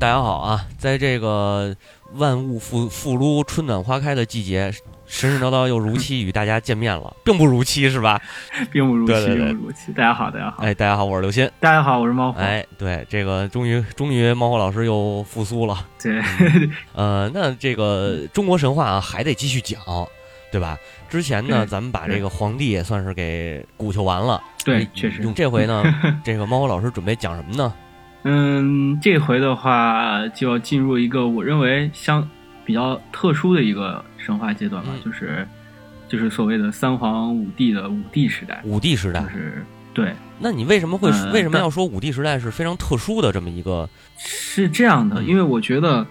大家好啊，在这个万物复苏、春暖花开的季节，神神叨叨又如期与大家见面了，并不如期是吧？并不如期，并不如期。大家好，大家好，哎，大家好，我是刘鑫。大家好，我是猫火。哎，对，这个终于猫火老师又复苏了。对，那这个中国神话啊，还得继续讲。对吧？之前呢，咱们把这个皇帝也算是给鼓球完了。对，确实。这回呢，这个猫火老师准备讲什么呢？这回的话就要进入一个我认为比较特殊的一个神话阶段吧，就是所谓的三皇五帝的五帝时代。五帝时代就是对。那你为什么要说五帝时代是非常特殊的这么一个？是这样的，因为我觉得。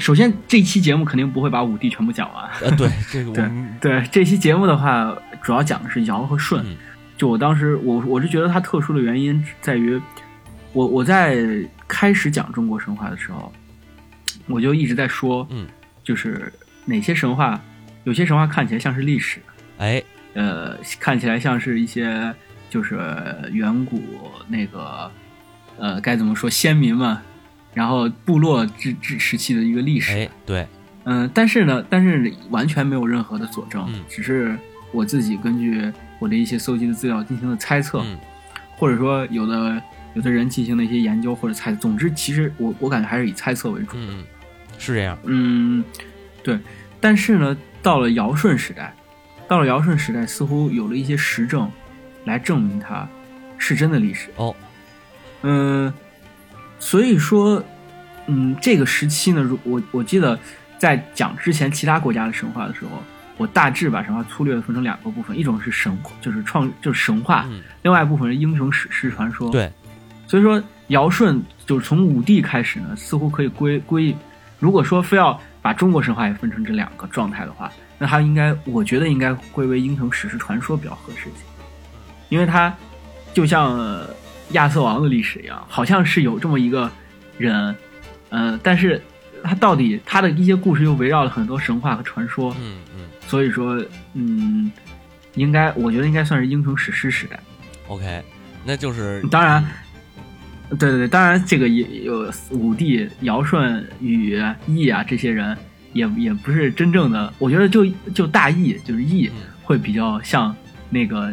首先这期节目肯定不会把五帝全部讲完。对，这个我对这期节目的话，主要讲的是尧和舜。就我当时我是觉得它特殊的原因在于，我在开始讲中国神话的时候，我就一直在说，就是哪些神话，有些神话看起来像是历史，看起来像是一些就是远古那个该怎么说先民们。然后部落之时期的一个历史，对，但是完全没有任何的佐证，只是我自己根据我的一些搜集的资料进行了猜测，或者说有的人进行了一些研究或者猜测。总之，其实我感觉还是以猜测为主，是这样，对。但是呢，到了尧舜时代，似乎有了一些实证来证明它是真的历史。所以说，这个时期呢，我记得在讲之前其他国家的神话的时候，我大致把神话粗略的分成两个部分，一种是神话，另外一部分是英雄史诗传说。对，所以说尧舜就是从五帝开始呢，似乎可以归。如果说非要把中国神话也分成这两个状态的话，那它我觉得应该归为英雄史诗传说比较合适一些，因为它就像。亚瑟王的历史一样，好像是有这么一个人，但是他到底他的一些故事又围绕了很多神话和传说，所以说，我觉得应该算是英雄史诗时代。OK， 那就是当然，对，当然这个也有五帝、尧舜、禹、羿啊，这些人也不是真正的，我觉得就大羿就是羿会比较像那个。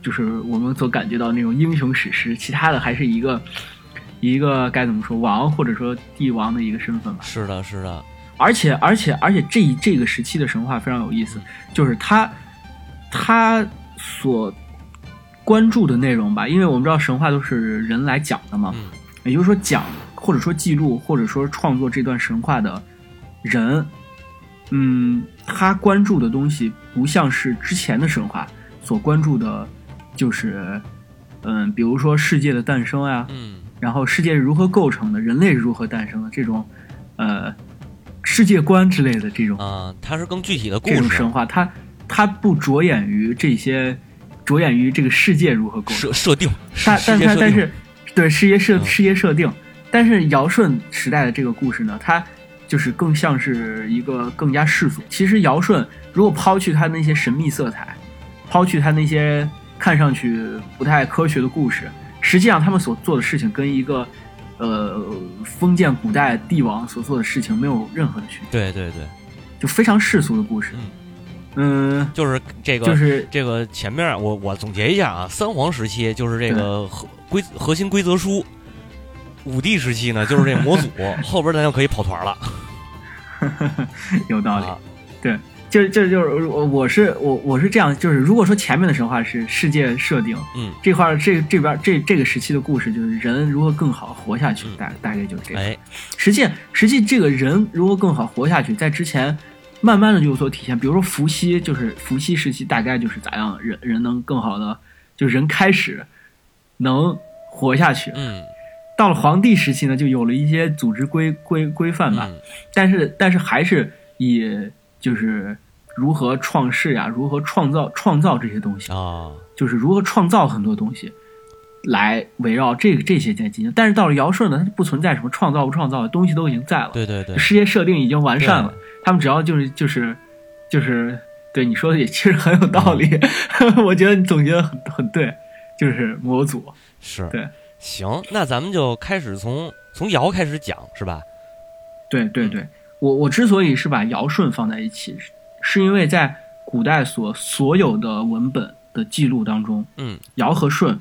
就是我们所感觉到那种英雄史诗，其他的还是一个该怎么说王或者说帝王的一个身份吧。是的，是的。而且这个时期的神话非常有意思，就是他所关注的内容吧，因为我们知道神话都是人来讲的嘛，也就是说讲或者说记录或者说创作这段神话的人，他关注的东西不像是之前的神话。所关注的就是比如说世界的诞生啊，然后世界如何构成的，人类如何诞生的这种世界观之类的这种它是更具体的故事，这种神话它不着眼于这个世界如何构成设定，但是对世界设定，但是尧舜时代的这个故事呢，它就是更像是一个更加世俗。其实尧舜如果抛去它那些神秘色彩，抛去他那些看上去不太科学的故事，实际上他们所做的事情跟一个封建古代帝王所做的事情没有任何的区别。对，就非常世俗的故事。就是这个前面我总结一下啊，三皇时期就是这个核心规则书，五帝时期呢就是这个模组，后边咱就可以跑团了。有道理，对。就是我是这样，就是如果说前面的神话是世界设定，这块这个时期的故事就是人如何更好活下去，大概就是这个。实际这个人如何更好活下去，在之前慢慢的就有所体现。比如说伏羲，就是伏羲时期大概就是咋样人能更好的，就人开始能活下去。到了黄帝时期呢，就有了一些组织规范吧，但是还是以就是。如何创世呀？如何创造这些东西啊？就是如何创造很多东西，来围绕这些在进行。但是到了尧舜呢，它不存在什么创造不创造的东西，都已经在了。对，世界设定已经完善了。他们只要就是对你说的也其实很有道理。我觉得你总结得很对，就是模组是对。行，那咱们就开始从尧开始讲，是吧？对对对，我之所以是把尧舜放在一起，是因为在古代所有的文本的记录当中，尧和舜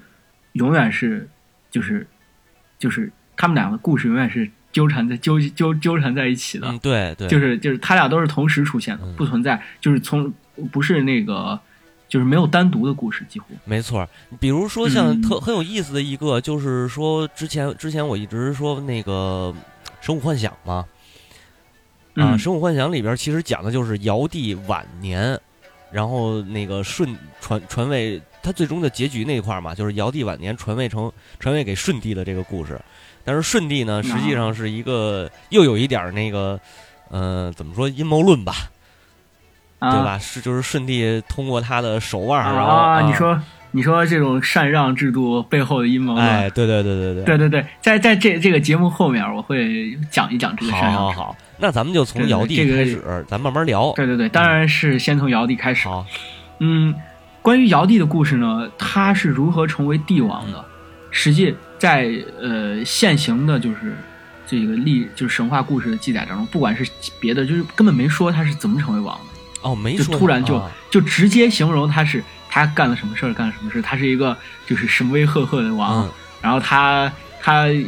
永远是就是他们两个故事永远是纠缠在一起的。对对，就是他俩都是同时出现的，不存在就是不是那个。就是没有单独的故事，几乎没错。比如说像很有意思的一个，就是说之前我一直说那个《神武幻想》嘛，《神武幻想》里边其实讲的就是尧帝晚年，然后那个舜传位，他最终的结局那一块嘛，就是尧帝晚年传位给舜帝的这个故事。但是舜帝呢，实际上是一个又有一点那个，怎么说阴谋论吧。对吧？是就是舜帝通过他的手腕，然后你说这种禅让制度背后的阴谋论，哎，对，在这个节目后面我会讲一讲这个禅让。好，那咱们就从尧帝开始，咱慢慢聊。对，当然是先从尧帝开始。关于尧帝的故事呢，他是如何成为帝王的？实际在现行的就是。这个就是神话故事的记载当中，不管是别的，就是根本没说他是怎么成为王的。哦，没说，就突然就直接形容他干了什么事儿，干了什么事。他是一个就是神威赫赫的王，然后他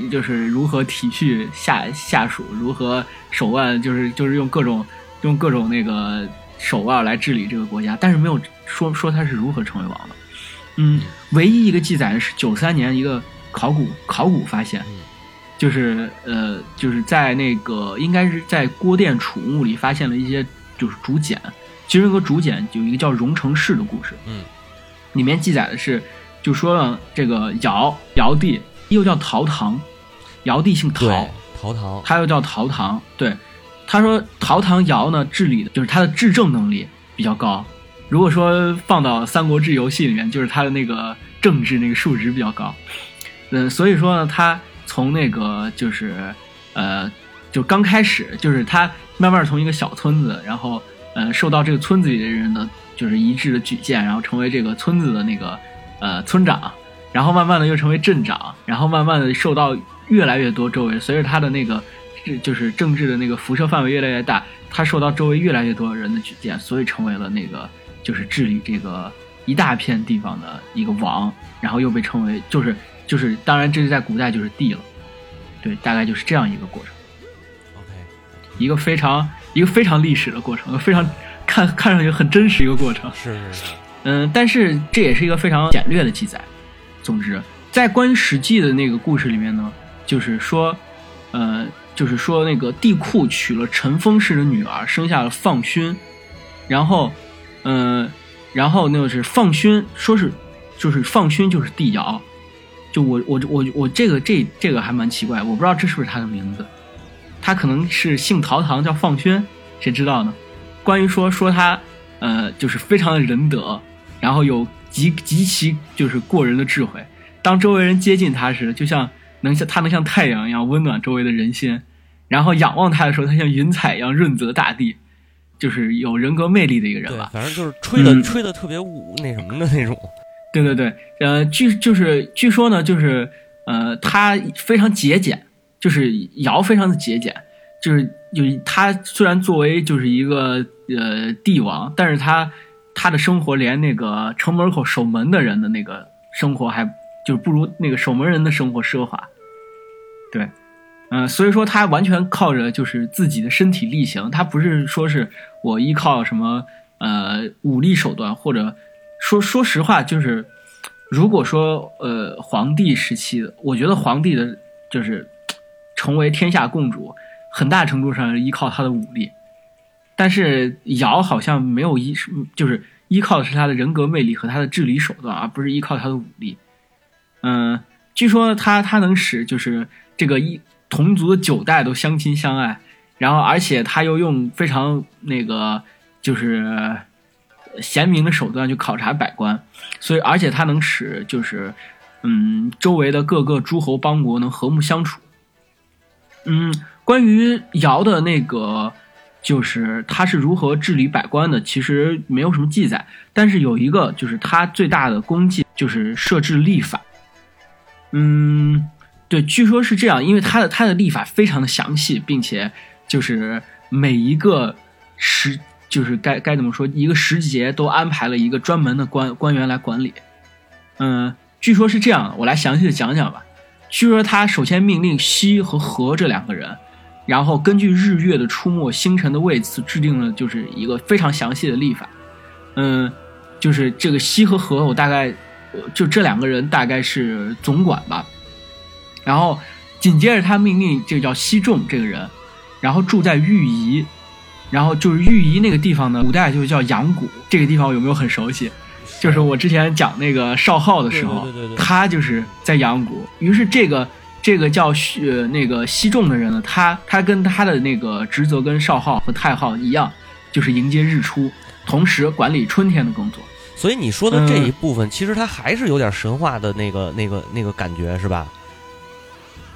就是如何体恤下属，如何手腕，就是用各种那个手腕来治理这个国家，但是没有说他是如何成为王的。唯一一个记载是93年一个考古发现。就是就是在那个应该是在郭店楚墓里发现了一些就是竹简，其中一个竹简有一个叫《荣成事》的故事，里面记载的是就说了这个尧帝又叫陶唐，尧帝姓陶，陶唐，他又叫陶唐，对，他说陶唐尧呢治理的就是他的治政能力比较高，如果说放到《三国志》游戏里面，就是他的那个政治那个数值比较高，所以说呢他。从那个就是，就刚开始，就是他慢慢从一个小村子，然后受到这个村子里的人的就是一致的举荐，然后成为这个村子的那个村长，然后慢慢的又成为镇长，然后慢慢的受到越来越多周围，随着他的那个就是政治的那个辐射范围越来越大，他受到周围越来越多人的举荐，所以成为了那个就是治理这个一大片地方的一个王，然后又被称为就是当然这是在古代就是帝了，对，大概就是这样一个过程。OK， 一个非常历史的过程，非常看上去很真实一个过程。是。但是这也是一个非常简略的记载。总之，在关于《史记》的那个故事里面呢，就是说那个帝喾娶了陈封氏的女儿，生下了放勋，然后那就是放勋，说是就是放勋就是帝尧。就我这个还蛮奇怪，我不知道这是不是他的名字，他可能是姓陶唐叫放勋，谁知道呢？关于说他就是非常的仁德，然后有极其就是过人的智慧，当周围人接近他时，就像他能像太阳一样温暖周围的人心，然后仰望他的时候，他像云彩一样润泽大地，就是有人格魅力的一个人吧。对，反正就是吹的特别那什么的那种。对，据说呢，就是他非常节俭，就是尧非常的节俭，就是他虽然作为就是一个帝王，但是他的生活连那个城门口守门的人的那个生活还就是不如那个守门人的生活奢华，对，所以说他完全靠着就是自己的身体力行，他不是说是我依靠什么武力手段或者。说实话，就是如果说皇帝时期的，我觉得皇帝的就是成为天下共主，很大程度上依靠他的武力，但是尧好像没有就是依靠的是他的人格魅力和他的治理手段，而不是依靠他的武力。据说他能使就是这个同族的9代都相亲相爱，然后而且他又用非常那个就是。贤明的手段去考察百官，所以而且他能使就是周围的各个诸侯邦国能和睦相处。关于尧的那个就是他是如何治理百官的，其实没有什么记载，但是有一个就是他最大的功绩就是设置历法。嗯，对，据说是这样，因为他的历法非常的详细，并且就是每一个时，就是该怎么说，一个时节都安排了一个专门的官员来管理。嗯，据说是这样，我来详细的讲讲吧。据说他首先命令羲和和这两个人，然后根据日月的出没、星辰的位次，制定了就是一个非常详细的历法。嗯，就是这个羲和和，我大概就这两个人大概是总管吧。然后紧接着他命令这个叫羲仲这个人，然后住在盱眙，然后就是盱眙那个地方呢，古代就是叫阳谷。这个地方有没有很熟悉？就是我之前讲那个少昊的时候，对，他就是在阳谷。于是这个叫那个羲仲的人呢，他跟他的那个职责跟少昊和太昊一样，就是迎接日出，同时管理春天的工作。所以你说的这一部分，其实它还是有点神话的那个感觉，是吧？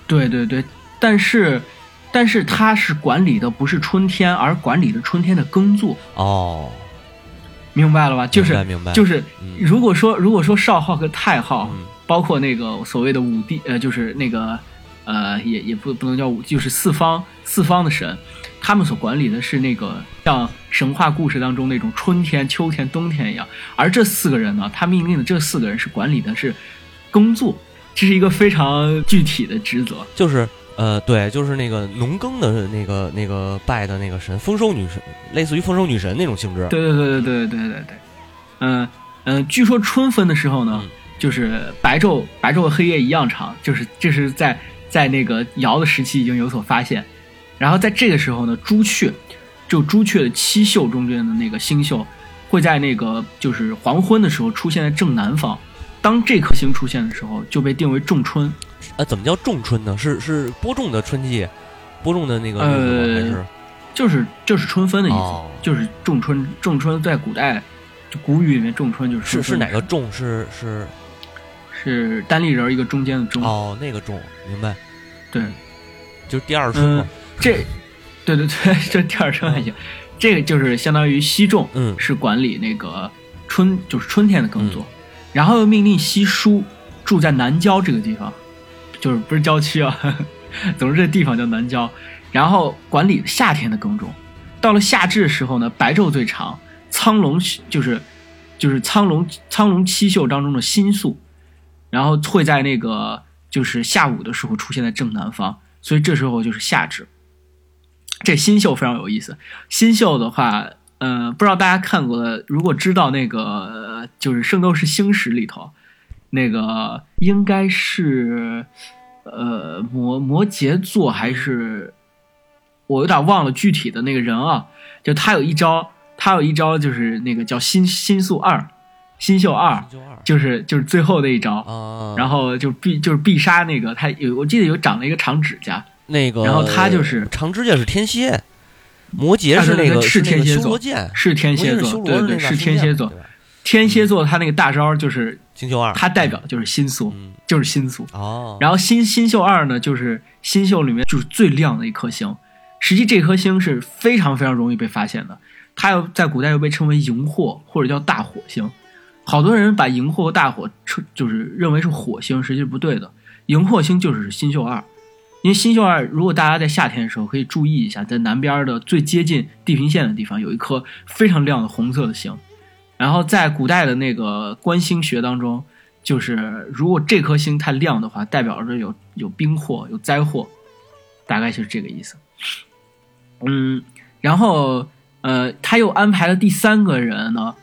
对对对，但是他是管理的不是春天，而管理的春天的耕作。哦，明白了吧？就是明白，就是如果说少昊和太昊。包括那个所谓的五帝，就是那个，也不能叫五，就是四方的神，他们所管理的是那个像神话故事当中那种春天、秋天、冬天一样。而这四个人呢，他命令的这四个人是管理的是耕作，这是一个非常具体的职责。就是对，就是那个农耕的那个拜的那个神，丰收女神，类似于丰收女神那种性质。对对对对对对对对。据说春分的时候呢。就是白昼和黑夜一样长，就是这是在那个尧的时期已经有所发现。然后在这个时候呢，朱雀的七宿中间的那个星宿会在那个就是黄昏的时候出现在正南方。当这颗星出现的时候，就被定为仲春。怎么叫仲春呢？是播种的春季，播种的那个还是就是春分的意思，哦、就是仲春。仲春在古代古语里面，仲春就是春是哪个仲？是单立人一个中间的中，哦，那个中，明白？对，就是第二春嘛。对对对，这第二春还行。这个就是相当于羲仲，是管理那个就是春天的耕作。然后命令羲叔住在南郊这个地方，就是不是郊区啊？总之这地方叫南郊。然后管理夏天的耕种。到了夏至的时候呢，白昼最长，苍龙七宿当中的辛宿。然后会在那个就是下午的时候出现在正南方，所以这时候就是夏至。这辛宿非常有意思。辛宿的话，不知道大家看过的，如果知道那个就是《圣斗士星矢》里头那个应该是摩羯座还是我有点忘了具体的那个人啊，就他有一招就是那个叫辛宿二，就是最后的一招，然后必杀那个他有，我记得有长了一个长指甲，那个然后他就是长指甲是天蝎，摩羯是那个是天蝎座，是天蝎座，对对是天蝎座，天蝎座他那个大招就是辛宿二，他代表就是辛宿，就是辛宿哦。然后辛宿二呢，就是辛宿里面就是最亮的一颗星，实际这颗星是非常非常容易被发现的，它又在古代又被称为荧惑或者叫大火星。好多人把荧惑和大火就是认为是火星，实际是不对的。荧惑星就是辛宿二，因为辛宿二如果大家在夏天的时候可以注意一下，在南边的最接近地平线的地方有一颗非常亮的红色的星。然后在古代的那个观星学当中，就是如果这颗星太亮的话，代表着有兵祸有灾祸，大概就是这个意思。然后他又安排了第三个人呢。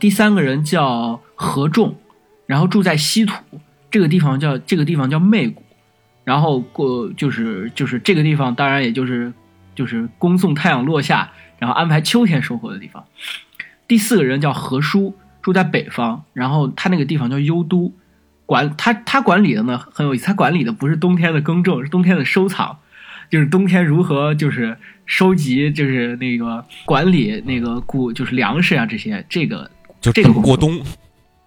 第三个人叫阖仲，然后住在西土这个地方叫媚谷，然后就是这个地方当然也就是恭送太阳落下，然后安排秋天收获的地方。第四个人叫阖书，住在北方，然后他那个地方叫幽都，他管理的呢很有意思，他管理的不是冬天的耕种，是冬天的收藏，就是冬天如何就是收集，就是那个管理那个就是粮食啊这些，这个过冬。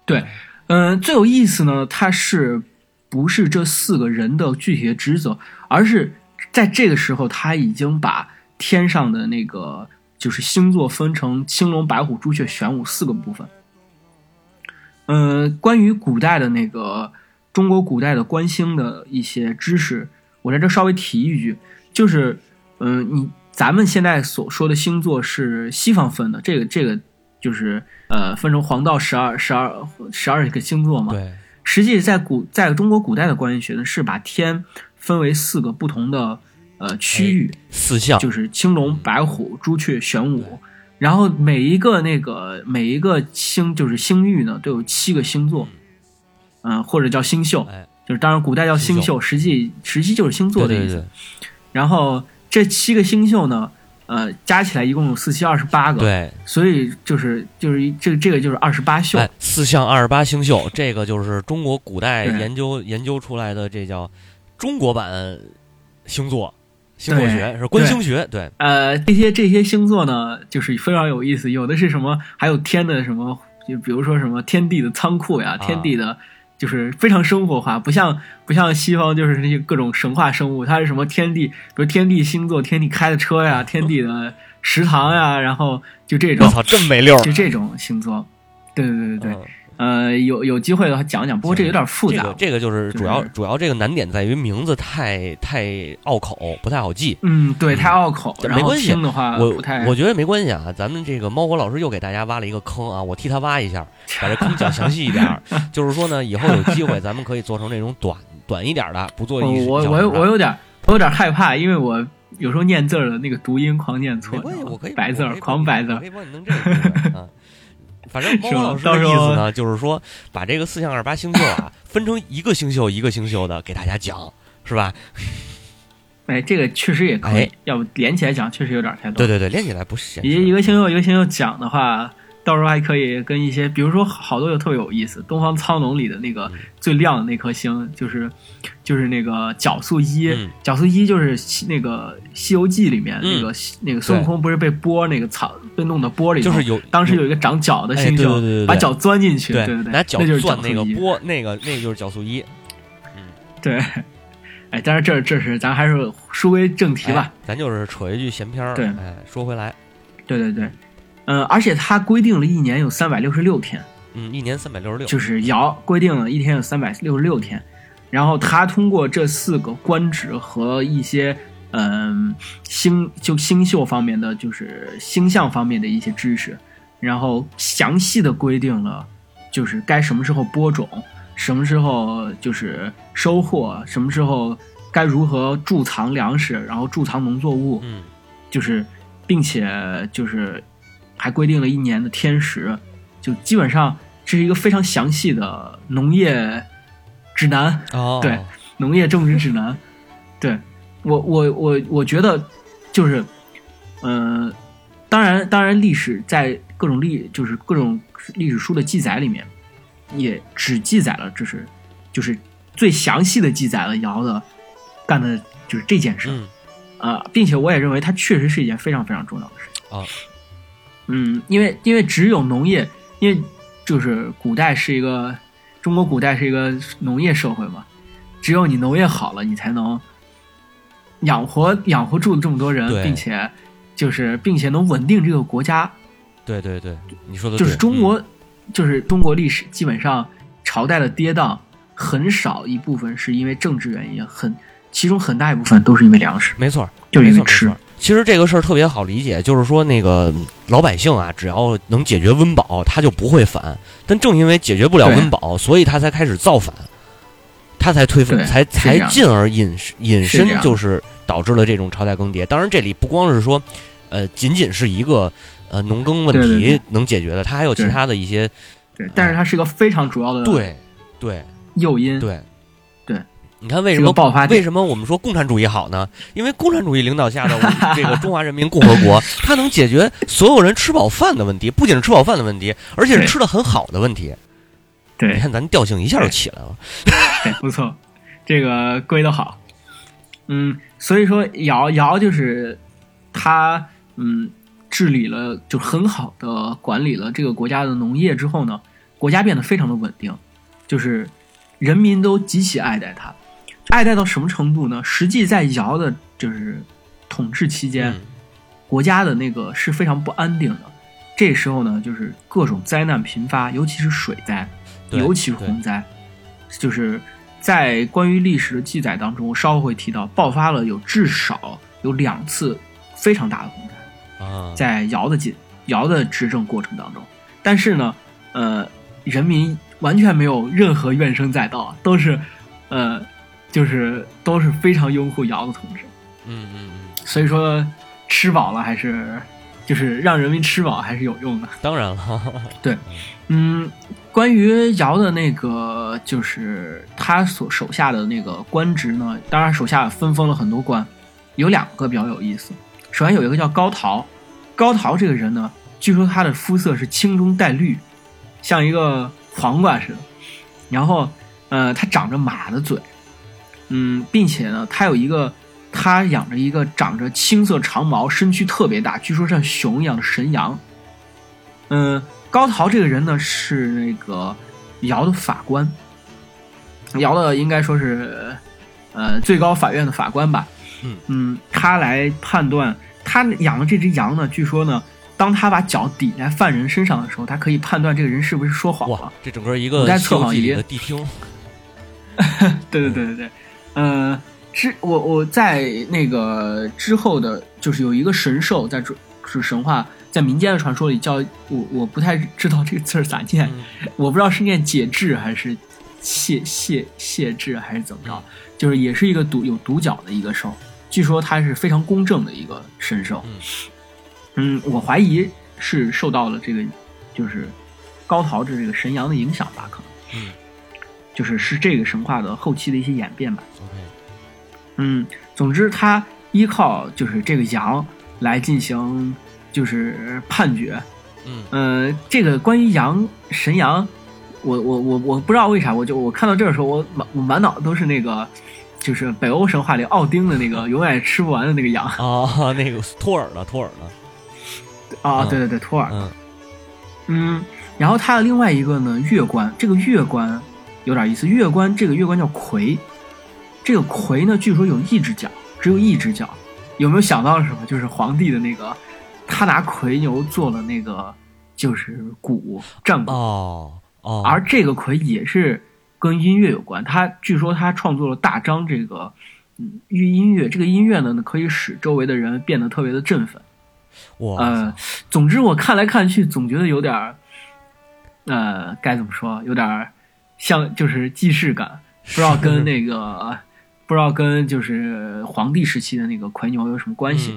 对，最有意思呢，它是不是这四个人的具体的职责，而是在这个时候他已经把天上的那个就是星座分成青龙、白虎、朱雀、玄武四个部分。关于古代的那个中国古代的观星的一些知识，我在这稍微提一句，就是咱们现在所说的星座是西方分的，这个就是分成黄道十二个星座嘛。对，实际在中国古代的观星学呢，是把天分为四个不同的区域，四象就是青龙、白虎、朱雀、玄武，然后每一个星就是星域呢都有7个星座，或者叫星宿，就是当然古代叫星宿，实际就是星座的意思。对对对。然后这7个星宿呢，加起来一共有4728个，对，所以就是这个就是28宿，四象28星宿，这个就是中国古代研究出来的，这叫中国版星座学，是观星学。对，这些星座呢，就是非常有意思，有的是什么，还有天的什么，就比如说什么天地的仓库呀，天地的。就是非常生活化，不像西方就是那些各种神话生物，它是什么天地，比如天地星座，天地开的车呀，天地的食堂呀，然后就这种，我操，这么没溜，就这种星座。对对对对，有机会的话讲讲，不过这有点复杂。这个就是主要这个难点在于名字太拗口，不太好记。嗯，对，太拗口，没关系。听的话我觉得没关系啊。咱们这个猫火老师又给大家挖了一个坑啊，我替他挖一下，把这坑讲详细一点。就是说呢，以后有机会咱们可以做成那种短一点的，不做一。我有点害怕，因为我有时候念字的那个读音狂念错，我可以白字狂白字。我可以帮你弄这个啊。反正猫老师的意思呢，就是说把这个428星宿啊分成一个星宿的给大家讲，是吧？哎，这个确实也可以，要不连起来讲确实有点太多。对对对，连起来不是一个星宿讲的话，到时候还可以跟一些，比如说好多就特别有意思，东方苍龙里的那个最亮的那颗星，就是那个角宿一，就是那个西游记里面那个孙悟空不是被钵那个草被弄到钵里，就是当时有一个长角的星宿，把角钻进去，对对对，拿角钻那个钵，那个就是角宿一。嗯，对。哎，但是这是咱还是书归正题吧，咱就是扯一句闲篇儿。对，哎，说回来，对对对。而且它规定了一年有366天，一年366，就是尧规定了一天有366天，然后他通过这4个官职和一些星宿方面的，就是星象方面的一些知识，然后详细的规定了就是该什么时候播种，什么时候就是收获，什么时候该如何贮藏粮食，然后贮藏农作物，就是并且就是。还规定了一年的天时，就基本上这是一个非常详细的农业指南。哦，对，农业种植指南。对，我觉得就是，当然，历史在各种历史书的记载里面，也只记载了就是最详细的记载了尧的干的就是这件事，并且我也认为它确实是一件非常非常重要的事情啊。因为只有农业，因为就是中国古代是一个农业社会嘛，只有你农业好了，你才能养活住这么多人，并且能稳定这个国家。对对对，你说的对，就是中国历史基本上朝代的跌宕，很少一部分是因为政治原因，其中很大一部分都是因为粮食。没错，就是因为吃。其实这个事儿特别好理解，就是说那个老百姓啊，只要能解决温饱，他就不会反。但正因为解决不了温饱，所以他才开始造反，他才推翻，才进而引申，就是导致了这种朝代更迭。当然，这里不光是说，仅仅是一个农耕问题能解决的，它还有其他的一些。对，但是它是一个非常主要的对诱因。对。你看为什么我们说共产主义好呢？因为共产主义领导下的这个中华人民共和国，它能解决所有人吃饱饭的问题，不仅是吃饱饭的问题，而且是吃得很好的问题。对，你看咱调性一下就起来了。对，不错，这个归得好。所以说尧就是他治理了，就很好的管理了这个国家的农业之后呢，国家变得非常的稳定，就是人民都极其爱戴他。爱戴到什么程度呢？实际在尧的就是统治期间，国家的那个是非常不安定的。这时候呢，就是各种灾难频发，尤其是水灾，尤其洪灾，就是在关于历史的记载当中，我稍后会提到，爆发了有至少有2次非常大的洪灾啊，在尧的执政过程当中。但是呢，人民完全没有任何怨声载道，都是就是都是非常拥护尧的统治。所以说吃饱了还是就是让人民吃饱还是有用的。当然了，对，关于尧的那个就是他所手下的那个官职呢，当然手下分封了很多官，有2个比较有意思。首先有一个叫高陶，高陶这个人呢，据说他的肤色是青中带绿，像一个黄瓜似的。然后他长着马的嘴，并且呢他养着一个长着青色长毛、身躯特别大，据说像熊一样的神羊。高陶这个人呢是那个尧的法官，尧的应该说是最高法院的法官吧。他来判断，他养的这只羊呢，据说呢，当他把脚抵在犯人身上的时候，他可以判断这个人是不是说谎了。这整个一个测谎仪的地听。对。我在那个之后的，就是有一个神兽在就是神话在民间的传说里叫我不太知道这个字咋念，我不知道是念解雉还是谢雉还是怎么着，就是也是一个有独角的一个兽，据说它是非常公正的一个神兽。我怀疑是受到了这个就是高陶这个神羊的影响吧，可能就是这个神话的后期的一些演变吧。总之他依靠就是这个羊来进行就是判决。这个关于羊神羊，我不知道为啥，我看到这个时候我满脑都是那个就是北欧神话里奥丁的那个永远吃不完的那个羊啊，那个托尔的啊，对托尔。然后他的另外一个呢，月官，这个月官有点意思，月官叫魁。这个魁呢，据说有一只脚，只有一只脚。有没有想到什么？就是皇帝的那个，他拿魁牛做了那个，就是鼓，战鼓。哦。而这个魁也是跟音乐有关。据说他创作了大章这个音乐，这个音乐呢可以使周围的人变得特别的振奋。哇。总之我看来看去，总觉得有点，该怎么说？有点像就是既视感，不知道跟那个。不知道跟就是皇帝时期的那个魁牛有什么关系。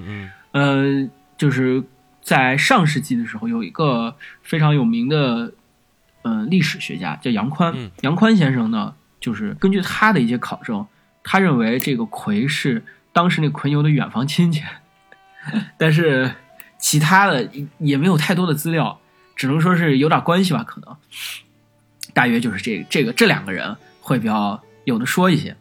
就是在上世纪的时候，有一个非常有名的历史学家叫杨宽。杨宽先生呢，就是根据他的一些考证，他认为这个魁是当时那魁牛的远房亲戚，但是其他的也没有太多的资料，只能说是有点关系吧，可能大约就是这两个人会比较有的说一些。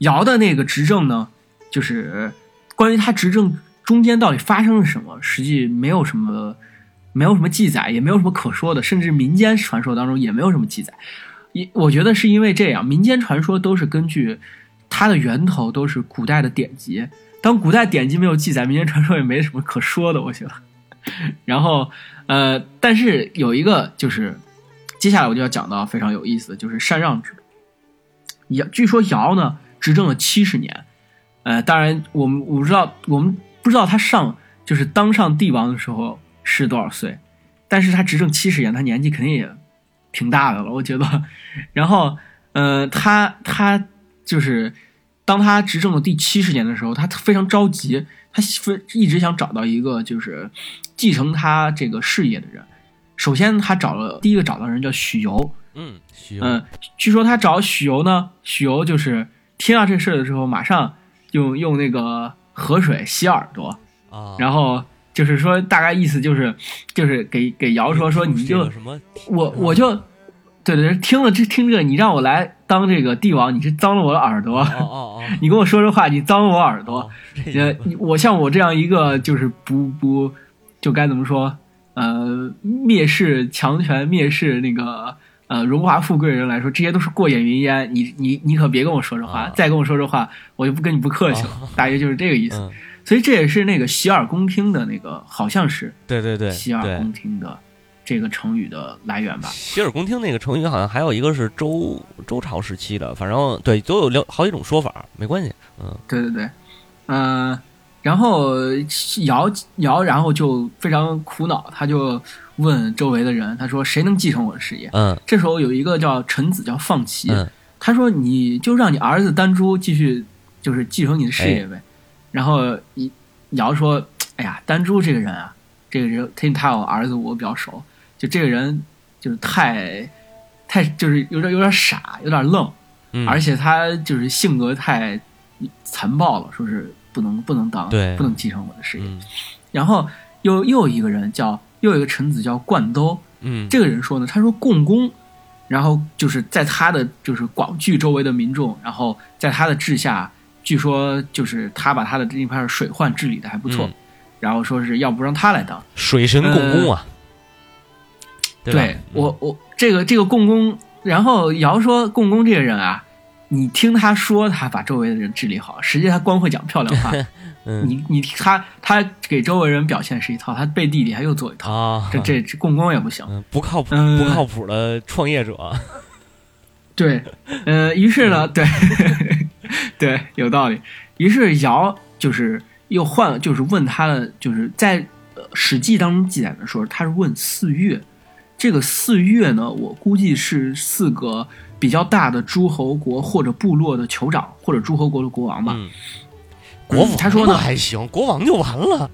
尧的那个执政呢，就是关于他执政中间到底发生了什么，实际没有什么记载，也没有什么可说的，甚至民间传说当中也没有什么记载。我觉得是因为这样，民间传说都是根据它的源头都是古代的典籍，当古代典籍没有记载，民间传说也没什么可说的，我觉得。然后但是有一个就是接下来我就要讲到非常有意思的，就是禅让制。据说尧呢执政了70年，当然我们不知道他就是当上帝王的时候是多少岁，但是他执政70年，他年纪肯定也挺大的了，我觉得。然后他就是当他执政的第70年的时候，他非常着急，他一直想找到一个就是继承他这个事业的人。首先他第一个找到人叫许由。许由。据说他找许由呢，许由就是听到这事的时候，马上用那个河水洗耳朵啊，然后就是说大概意思就是给尧说你就什么，我就对听这个，你让我来当这个帝王，你是脏了我的耳朵，你跟我说这话，你脏了我耳朵，我像我这样一个就是不就该怎么说，蔑视强权，蔑视那个。荣华富贵人来说，这些都是过眼云烟。你可别跟我说这话，再跟我说这话，我就不跟你不客气了。大约就是这个意思。所以这也是那个洗耳恭听的那个，好像是洗耳恭听的这个成语的来源吧。洗耳恭听那个成语好像还有一个是周朝时期的，反正对都有好几种说法，没关系。嗯，对对对，然后尧然后就非常苦恼，他就问周围的人，他说谁能继承我的事业？嗯，这时候有一个叫臣子叫放骑，他说你就让你儿子丹朱继续就是继承你的事业呗。哎、然后尧说，哎呀，丹朱这个人啊，这个人他有儿子我比较熟，就这个人就是太就是有点傻，有点愣，而且他就是性格太残暴了，说是。不能继承我的事业。然后又一个人又一个臣子叫鲧都，这个人说呢，他说共工，然后就是在他的就是广苴周围的民众，然后在他的治下，据说就是他把他的这一块水患治理的还不错，然后说是要不让他来当水神共工啊，对我这个共工，然后尧说共工这个人啊。你听他说，他把周围的人治理好，实际他光会讲漂亮话。他给周围人表现是一套，他背地里还又做一套。哦、这共工也不行，不靠谱的创业者。对，于是呢，对对，有道理。于是尧就是又换，就是问他的，就是在《史记》当中记载的说，他是问四岳。这个四岳呢，我估计是四个。比较大的诸侯国或者部落的酋长或者诸侯国的国王吧，国王他说呢还行，国王就完了。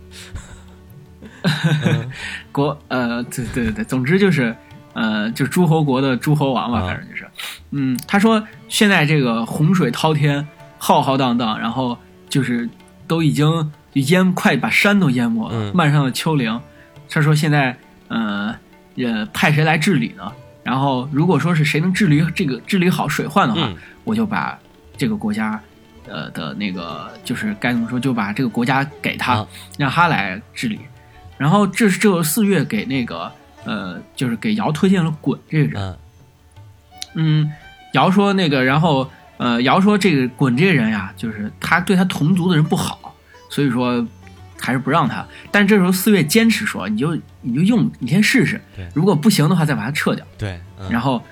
对，总之就是就诸侯国的诸侯王吧，反正就是，他说现在这个洪水滔天，浩浩荡荡，然后就是都已经快把山都淹没了，漫上了丘陵。他说现在也派谁来治理呢？然后，如果说是谁能治理好水患的话，我就把这个国家，的那个就是该怎么说，就把这个国家给他，让他来治理。然后这四月给那个就是给尧推荐了鲧这个人。尧说那个，然后尧说这个鲧这个人呀，就是他对他同族的人不好，所以说。还是不让他，但是这时候四月坚持说，你就用，你先试试，如果不行的话再把它撤掉。对，然后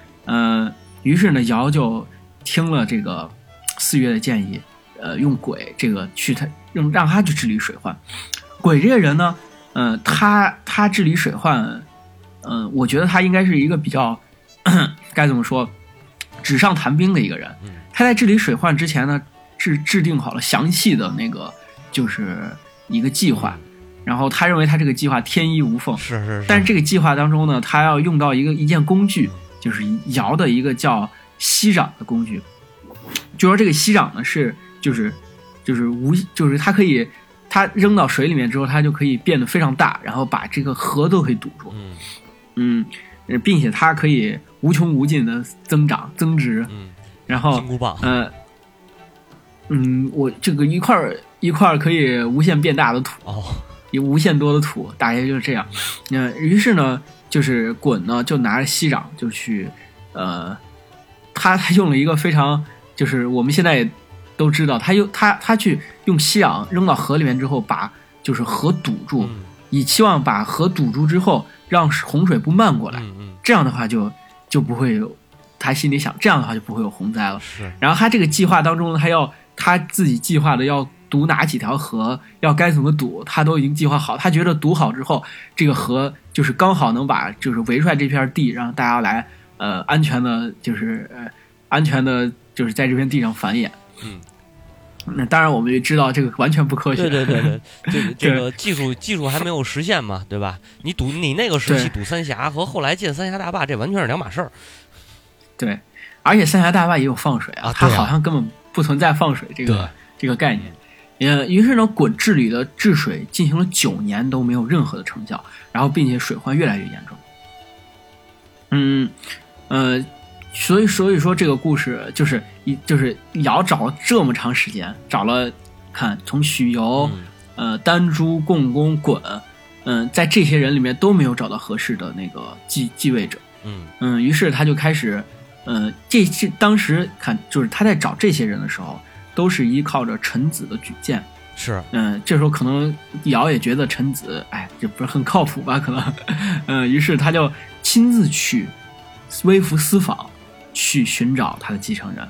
于是呢，尧就听了这个四月的建议，用鬼这个去他用让他去治理水患。鬼这个人呢，他治理水患，我觉得他应该是一个比较该怎么说，纸上谈兵的一个人。他在治理水患之前呢，制定好了详细的那个就是。一个计划，然后他认为他这个计划天衣无缝，是。但是这个计划当中呢，他要用到一件工具，就是尧的一个叫息壤的工具。就说这个息壤呢是就是它可以，它扔到水里面之后，它就可以变得非常大，然后把这个河都可以堵住。并且它可以无穷无尽的增值。然后金箍棒。我这个一块可以无限变大的土，有无限多的土，大概就是这样。于是呢，就是鲧呢就拿着息壤就去，他用了一个非常，就是我们现在也都知道，他去用息壤扔到河里面之后，把就是河堵住，以期望把河堵住之后让洪水不漫过来。这样的话就不会有，他心里想这样的话就不会有洪灾了。是。然后他这个计划当中，他自己计划的要。堵哪几条河，要该怎么堵，他都已经计划好。他觉得堵好之后，这个河就是刚好能把就是围出来这片地，让大家来安全的就是在这片地上繁衍。那当然我们也知道这个完全不科学。对，这个技术还没有实现嘛，对吧？你那个时期堵三峡和后来建三峡大坝，这完全是两码事儿。对，而且三峡大坝也有放水啊，它好像根本不存在放水这个概念。于是呢，鲧治理的治水进行了9年都没有任何的成效，然后并且水患越来越严重。所以说这个故事就是尧找了这么长时间，从许由、丹朱、共工、鲧，在这些人里面都没有找到合适的那个继位者。于是他就开始，当时就是他在找这些人的时候。都是依靠着臣子的举荐，是，这时候可能尧也觉得陈子，哎，这不是很靠谱吧？可能，于是他就亲自去微服私访，去寻找他的继承人。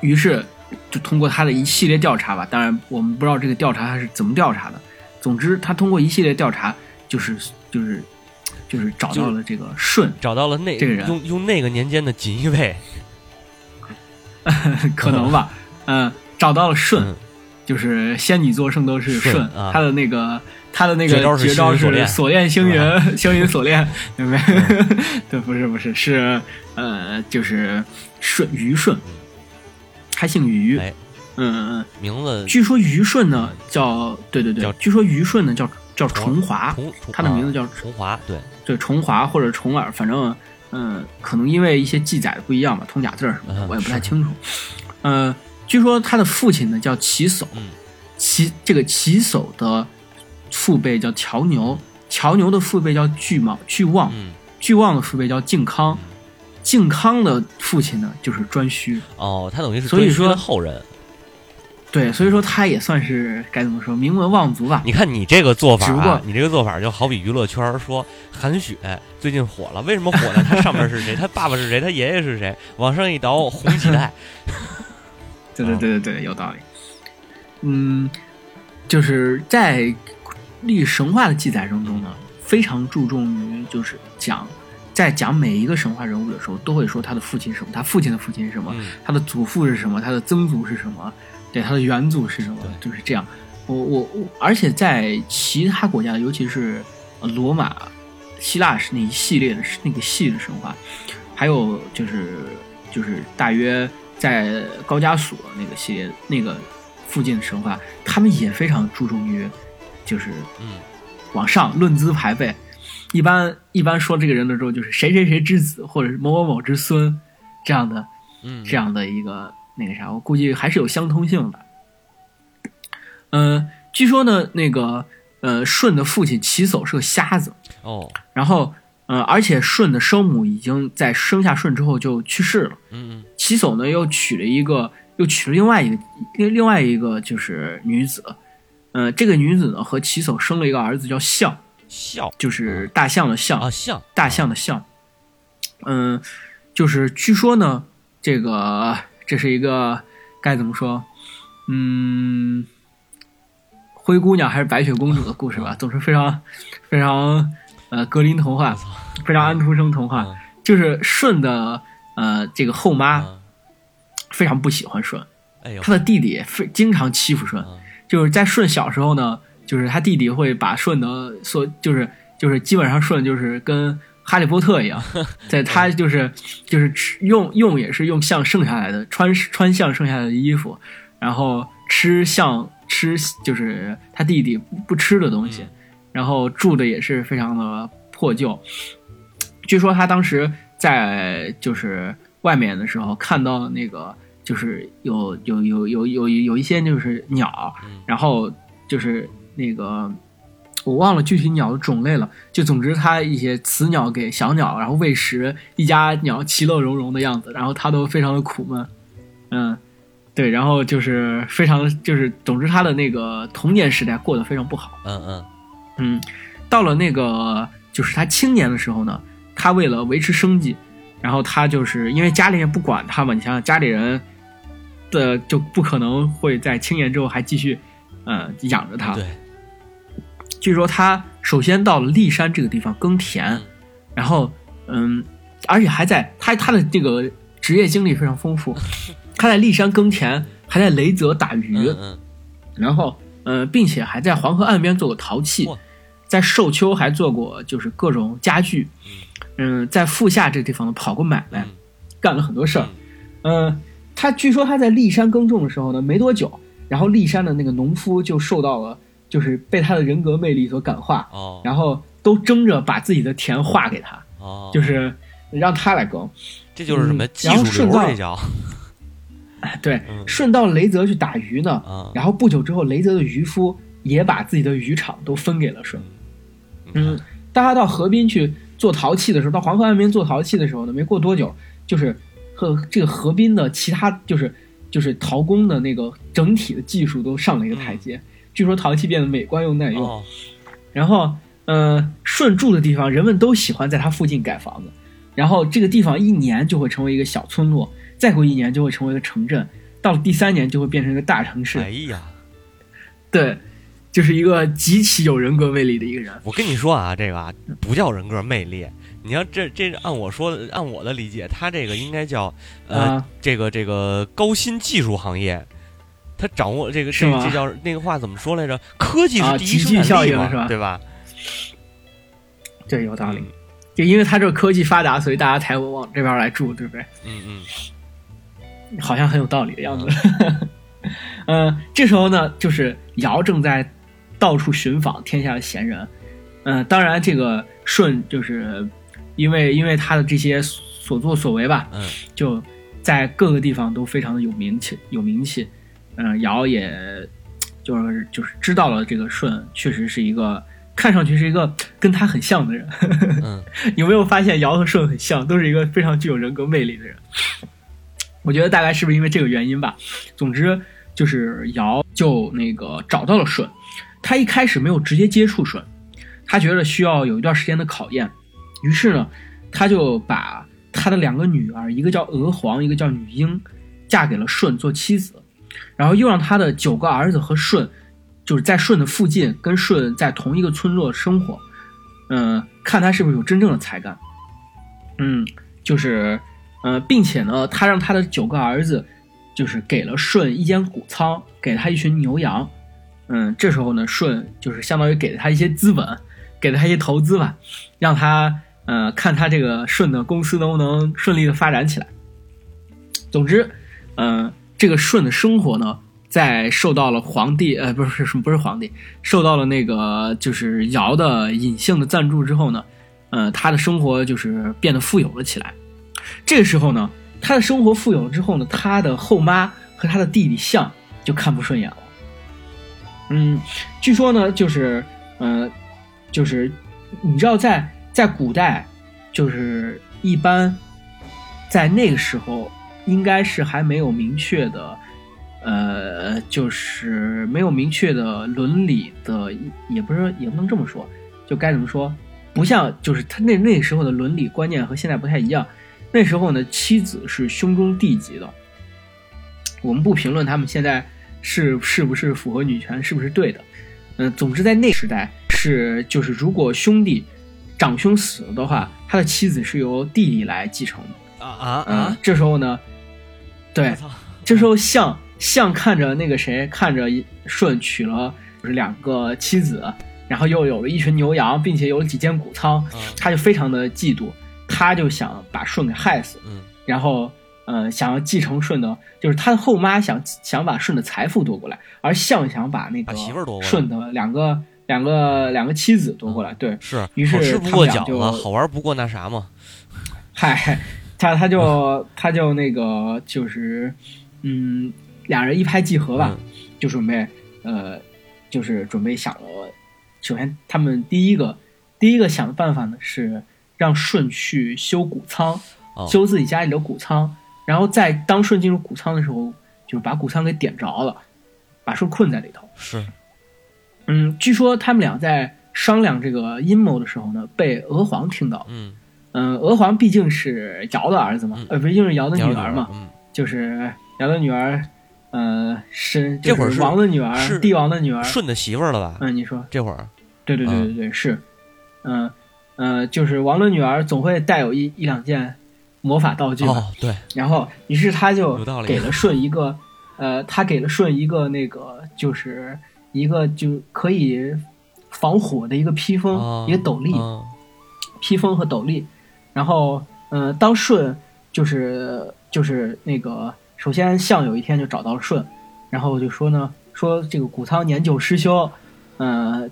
于是就通过他的一系列调查吧，当然我们不知道这个调查他是怎么调查的。总之，他通过一系列调查，就是找到了这个舜，找到了那这个人，用那个年间的锦衣卫，可能吧，找到了舜，就是仙女座圣斗士舜，他的那个绝招是锁链星云，星云锁链，对不对？对，不是是就是舜虞舜，他姓虞。哎名字据说虞舜呢叫据说虞舜呢叫重华，他的名字叫重华，对重华或者重耳，反正可能因为一些记载的不一样吧，通假字什么的我也不太清楚。据说他的父亲呢叫瞽叟，这个瞽叟的父辈叫乔牛，乔牛的父辈叫巨望，巨望的父辈叫靖康，靖康的父亲呢就是颛顼。哦，他等于是颛顼的后人。对，所以说他也算是该怎么说，名门望族吧。你看你这个做法你这个做法就好比娱乐圈说韩雪最近火了，为什么火呢？他上面是谁，他爸爸是谁，他爷爷是谁，往上一倒红几代。对，有道理。就是在历史神话的记载中呢，非常注重于就是在讲每一个神话人物的时候，都会说他的父亲是什么，他父亲的父亲是什么，他的祖父是什么，他的曾祖是什么。对，他的元祖是什么？就是这样。我，而且在其他国家，尤其是罗马、希腊是那一系列的神话，还有就是大约在高加索那个系列那个附近的神话，他们也非常注重于就是往上论资排辈。一般说这个人的时候，就是谁谁谁之子，或者是某某某之孙这样的一个。那个啥，我估计还是有相通性的。据说呢，那个舜的父亲瞽叟是个瞎子哦，然后而且舜的生母已经在生下舜之后就去世了。瞽叟呢又娶了另外一个就是女子，这个女子呢和瞽叟生了一个儿子叫象，就是大象的象啊，象大象的象。就是据说呢这是一个该怎么说，灰姑娘还是白雪公主的故事吧，总是非常非常格林童话，非常安徒生童话。就是舜的这个后妈非常不喜欢舜，他的弟弟也经常欺负舜。就是在舜小时候呢，就是他弟弟会把舜的就是基本上舜就是跟哈利波特一样，在他就是用象剩下来的穿象剩下来的衣服，然后吃就是他弟弟不吃的东西，然后住的也是非常的破旧。据说他当时在就是外面的时候看到那个就是有一些就是鸟，然后就是那个。我忘了具体鸟的种类了，就总之他一些雌鸟给小鸟然后喂食，一家鸟其乐融融的样子，然后他都非常的苦闷。对，然后就是非常就是总之他的那个童年时代过得非常不好。到了那个就是他青年的时候呢，他为了维持生计，然后他就是因为家里人不管他嘛，你想想家里人的就不可能会在青年之后还继续养着他。对，据说他首先到了骊山这个地方耕田，然后而且还在他的这个职业经历非常丰富，他在骊山耕田，还在雷泽打鱼，然后并且还在黄河岸边做过陶器，在寿丘还做过就是各种家具，在富夏这个地方呢跑过买卖，干了很多事儿。他据说他在骊山耕种的时候呢没多久，然后骊山的那个农夫就受到了。就是被他的人格魅力所感化，然后都争着把自己的田划给他，就是让他来耕。这就是什么技术流这叫？对，顺道雷泽去打鱼呢，然后不久之后，雷泽的渔夫也把自己的渔场都分给了舜。大家到河边去做陶器的时候，到黄河岸边做陶器的时候呢，没过多久，就是和这个河边的其他就是就是陶工的那个整体的技术都上了一个台阶，据说陶器变得美观又耐用。然后舜住的地方人们都喜欢在它附近盖房子，然后这个地方一年就会成为一个小村落，再过一年就会成为一个城镇，到了第三年就会变成一个大城市。哎呀，对，就是一个极其有人格魅力的一个人。我跟你说啊，这个啊不叫人格魅力，你要这按我说，按我的理解，他这个应该叫这个高新技术行业，他掌握这个这叫那个话怎么说来着？科技是第一生产力嘛，是吧？对吧？这有道理，就因为他这科技发达，所以大家才往这边来住，对不对？嗯嗯，好像很有道理的样子。这时候呢，就是尧正在到处寻访天下的贤人。当然这个舜就是因为他的这些所作所为吧，就在各个地方都非常的有名气。尧也就是知道了这个舜确实是一个看上去是一个跟他很像的人。有没有发现尧和舜很像，都是一个非常具有人格魅力的人？我觉得大概是不是因为这个原因吧。总之就是尧就那个找到了舜，他一开始没有直接接触舜，他觉得需要有一段时间的考验，于是呢他就把他的两个女儿，一个叫娥皇，一个叫女英，嫁给了舜做妻子，然后又让他的9个儿子和舜就是在舜的附近，跟舜在同一个村落生活，看他是不是有真正的才干。就是并且呢他让他的9个儿子就是给了舜一间谷仓，给他一群牛羊。这时候呢舜就是相当于给了他一些资本，给了他一些投资吧，让他看他这个舜的公司能不能顺利的发展起来。总之这个舜的生活呢在受到了皇帝受到了那个就是尧的隐性的赞助之后呢，他的生活就是变得富有了起来。这个时候呢他的生活富有了之后呢，他的后妈和他的弟弟象就看不顺眼了。据说呢就是你知道在古代，就是一般在那个时候应该是还没有明确的就是没有明确的伦理的，也不能这么说，就该怎么说，不像就是他那时候的伦理观念和现在不太一样。那时候呢妻子是兄终弟及的，我们不评论他们现在是不是符合女权，是不是对的。总之在那时代是就是如果兄弟长兄死了的话，他的妻子是由弟弟来继承的。这时候呢对，这时候象看着舜娶了就是2个妻子，然后又有了一群牛羊，并且有了几间谷仓，他就非常的嫉妒，他就想把舜给害死，然后想要继承舜的，就是他的后妈想把舜的财富夺过来，而象想把那个舜的两个妻子夺过来。对，是，于是好吃不过饺子，好玩不过那啥嘛。嗨，他就那个就是俩人一拍即合吧，就准备想了，首先他们第一个想的办法呢是让舜去修谷仓，修自己家里的谷仓，然后在当舜进入谷仓的时候，就是把谷仓给点着了，把舜困在里头。是，据说他们俩在商量这个阴谋的时候呢，被娥皇听到。娥皇毕竟是尧的儿子嘛，毕竟是尧的女儿嘛，就是尧的女儿，是这会儿王的女儿，帝王的女儿，舜的媳妇儿了吧？你说这会儿？对，是，就是王的女儿总会带有一两件魔法道具。对。然后，于是他就给了舜一个，那个就是一个就可以防火的一个披风，一个斗笠，披风和斗笠。然后，当舜就是那个，首先象有一天就找到了舜，然后就说这个谷仓年久失修。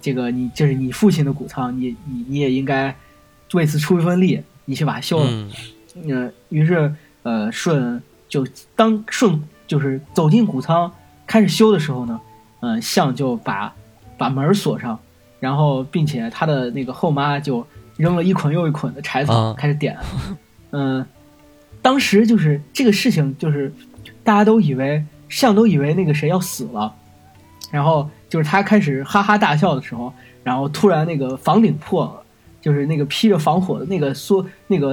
这个这是你父亲的谷仓，你也应该为此出一份力，你去把它修了。于是当舜就是走进谷仓开始修的时候呢，象就把门锁上，然后并且他的那个后妈就扔了一捆又一捆的柴草开始点。当时就是这个事情就是大家都以为像都以为那个谁要死了，然后就是他开始哈哈大笑的时候，然后突然那个房顶破了，就是那个披着防火的那个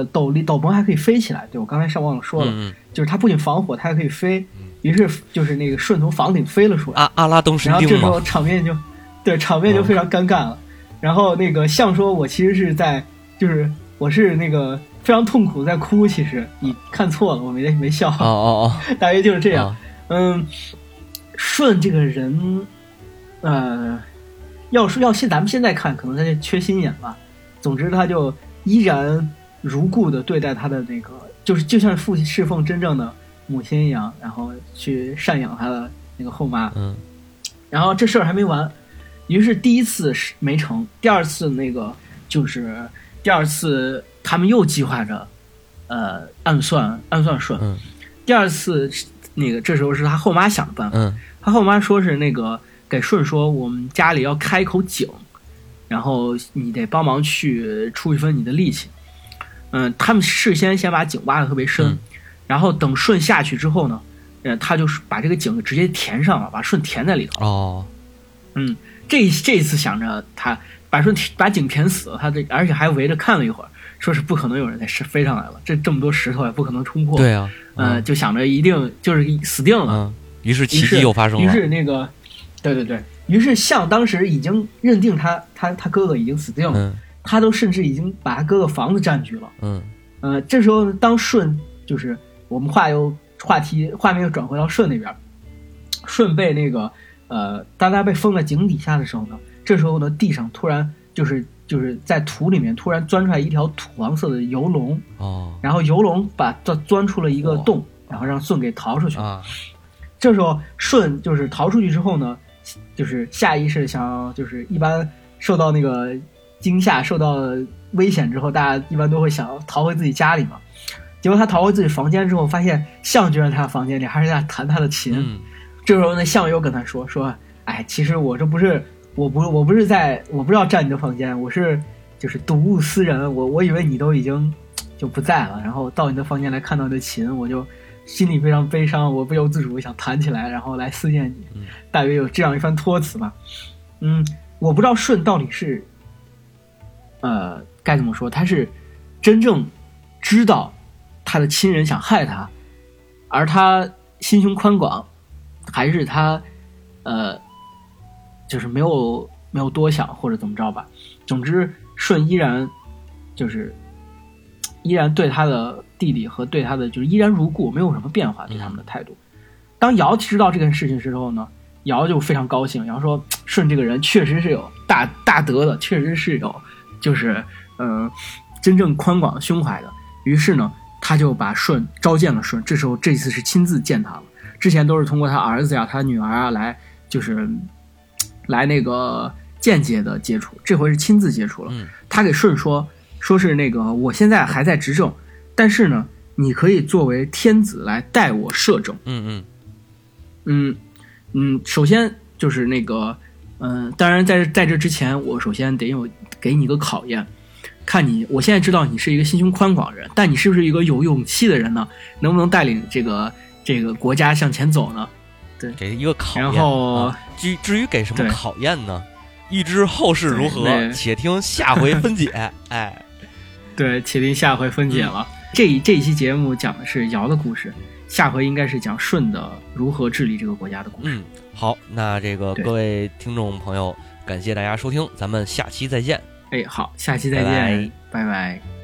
斗篷还可以飞起来，对我刚才上忘了说了，就是它不仅防火它还可以飞，于是就是那个顺从房顶飞了出来，阿拉东神兵嘛。然后这时候场面就非常尴尬了。然后那个像说我其实是在就是我是那个非常痛苦在哭，其实你看错了，我没笑。大约就是这样。舜这个人要是咱们现在看可能他就缺心眼吧。总之他就依然如故的对待他的那个就是就像父亲侍奉真正的母亲一样，然后去赡养他的那个后妈。然后这事儿还没完，于是第一次没成，第二次他们又计划着暗算舜。第二次那个这时候是他后妈想的办法。他后妈说是那个给舜说我们家里要开一口井，然后你得帮忙去出一分你的力气。他们事先先把井挖得特别深，然后等舜下去之后呢，他就把这个井直接填上了，把舜填在里头。这一次想着他把井填死，他这而且还围着看了一会儿，说是不可能有人再飞上来了，这么多石头也不可能冲破。对啊，就想着一定就是死定了。于是奇迹又发生了。于是那个，对，于是像当时已经认定他哥哥已经死定了，他都甚至已经把他哥哥房子占据了。这时候当舜就是我们画面又转回到舜那边，舜被那个当他被封在井底下的时候呢，这时候呢地上突然就是在土里面突然钻出来一条土黄色的游龙。然后游龙把它钻出了一个洞，然后让舜给逃出去。这时候舜就是逃出去之后呢，就是下意识想就是一般受到那个惊吓受到危险之后，大家一般都会想逃回自己家里嘛。结果他逃回自己房间之后，发现象居然在他房间里还是在弹他的琴。这时候呢象又跟他说哎，其实我不知道占你的房间，我是就是睹物思人，我以为你都已经就不在了，然后到你的房间来看到你的琴，我就心里非常悲伤，我不由自主想弹起来然后来思念你。大约有这样一番托词吧。我不知道舜到底是该怎么说，他是真正知道他的亲人想害他而他心胸宽广，还是他就是没有多想或者怎么着吧。总之舜依然对他的弟弟和对他的就是依然如故，没有什么变化对他们的态度。当尧知道这件事情之后呢，尧就非常高兴，尧说舜这个人确实是有大德的，确实是有就是真正宽广的胸怀的。于是呢他就把舜召见了舜，这时候这一次是亲自见他了，之前都是通过他儿子呀他女儿啊来就是来那个间接的接触，这回是亲自接触了。他给舜说是那个我现在还在执政，但是呢你可以作为天子来代我摄政。首先就是那个当然在这之前我首先得给你一个考验，看你我现在知道你是一个心胸宽广人，但你是不是一个有勇气的人呢，能不能带领这个国家向前走呢？对，给一个考验。然后至于给什么考验呢？预知后事如何，且听下回分解。哎，对，且听下回分解了。这一期节目讲的是尧的故事，下回应该是讲舜的如何治理这个国家的故事。好，那这个各位听众朋友，感谢大家收听，咱们下期再见。哎，好，下期再见，拜拜。拜拜。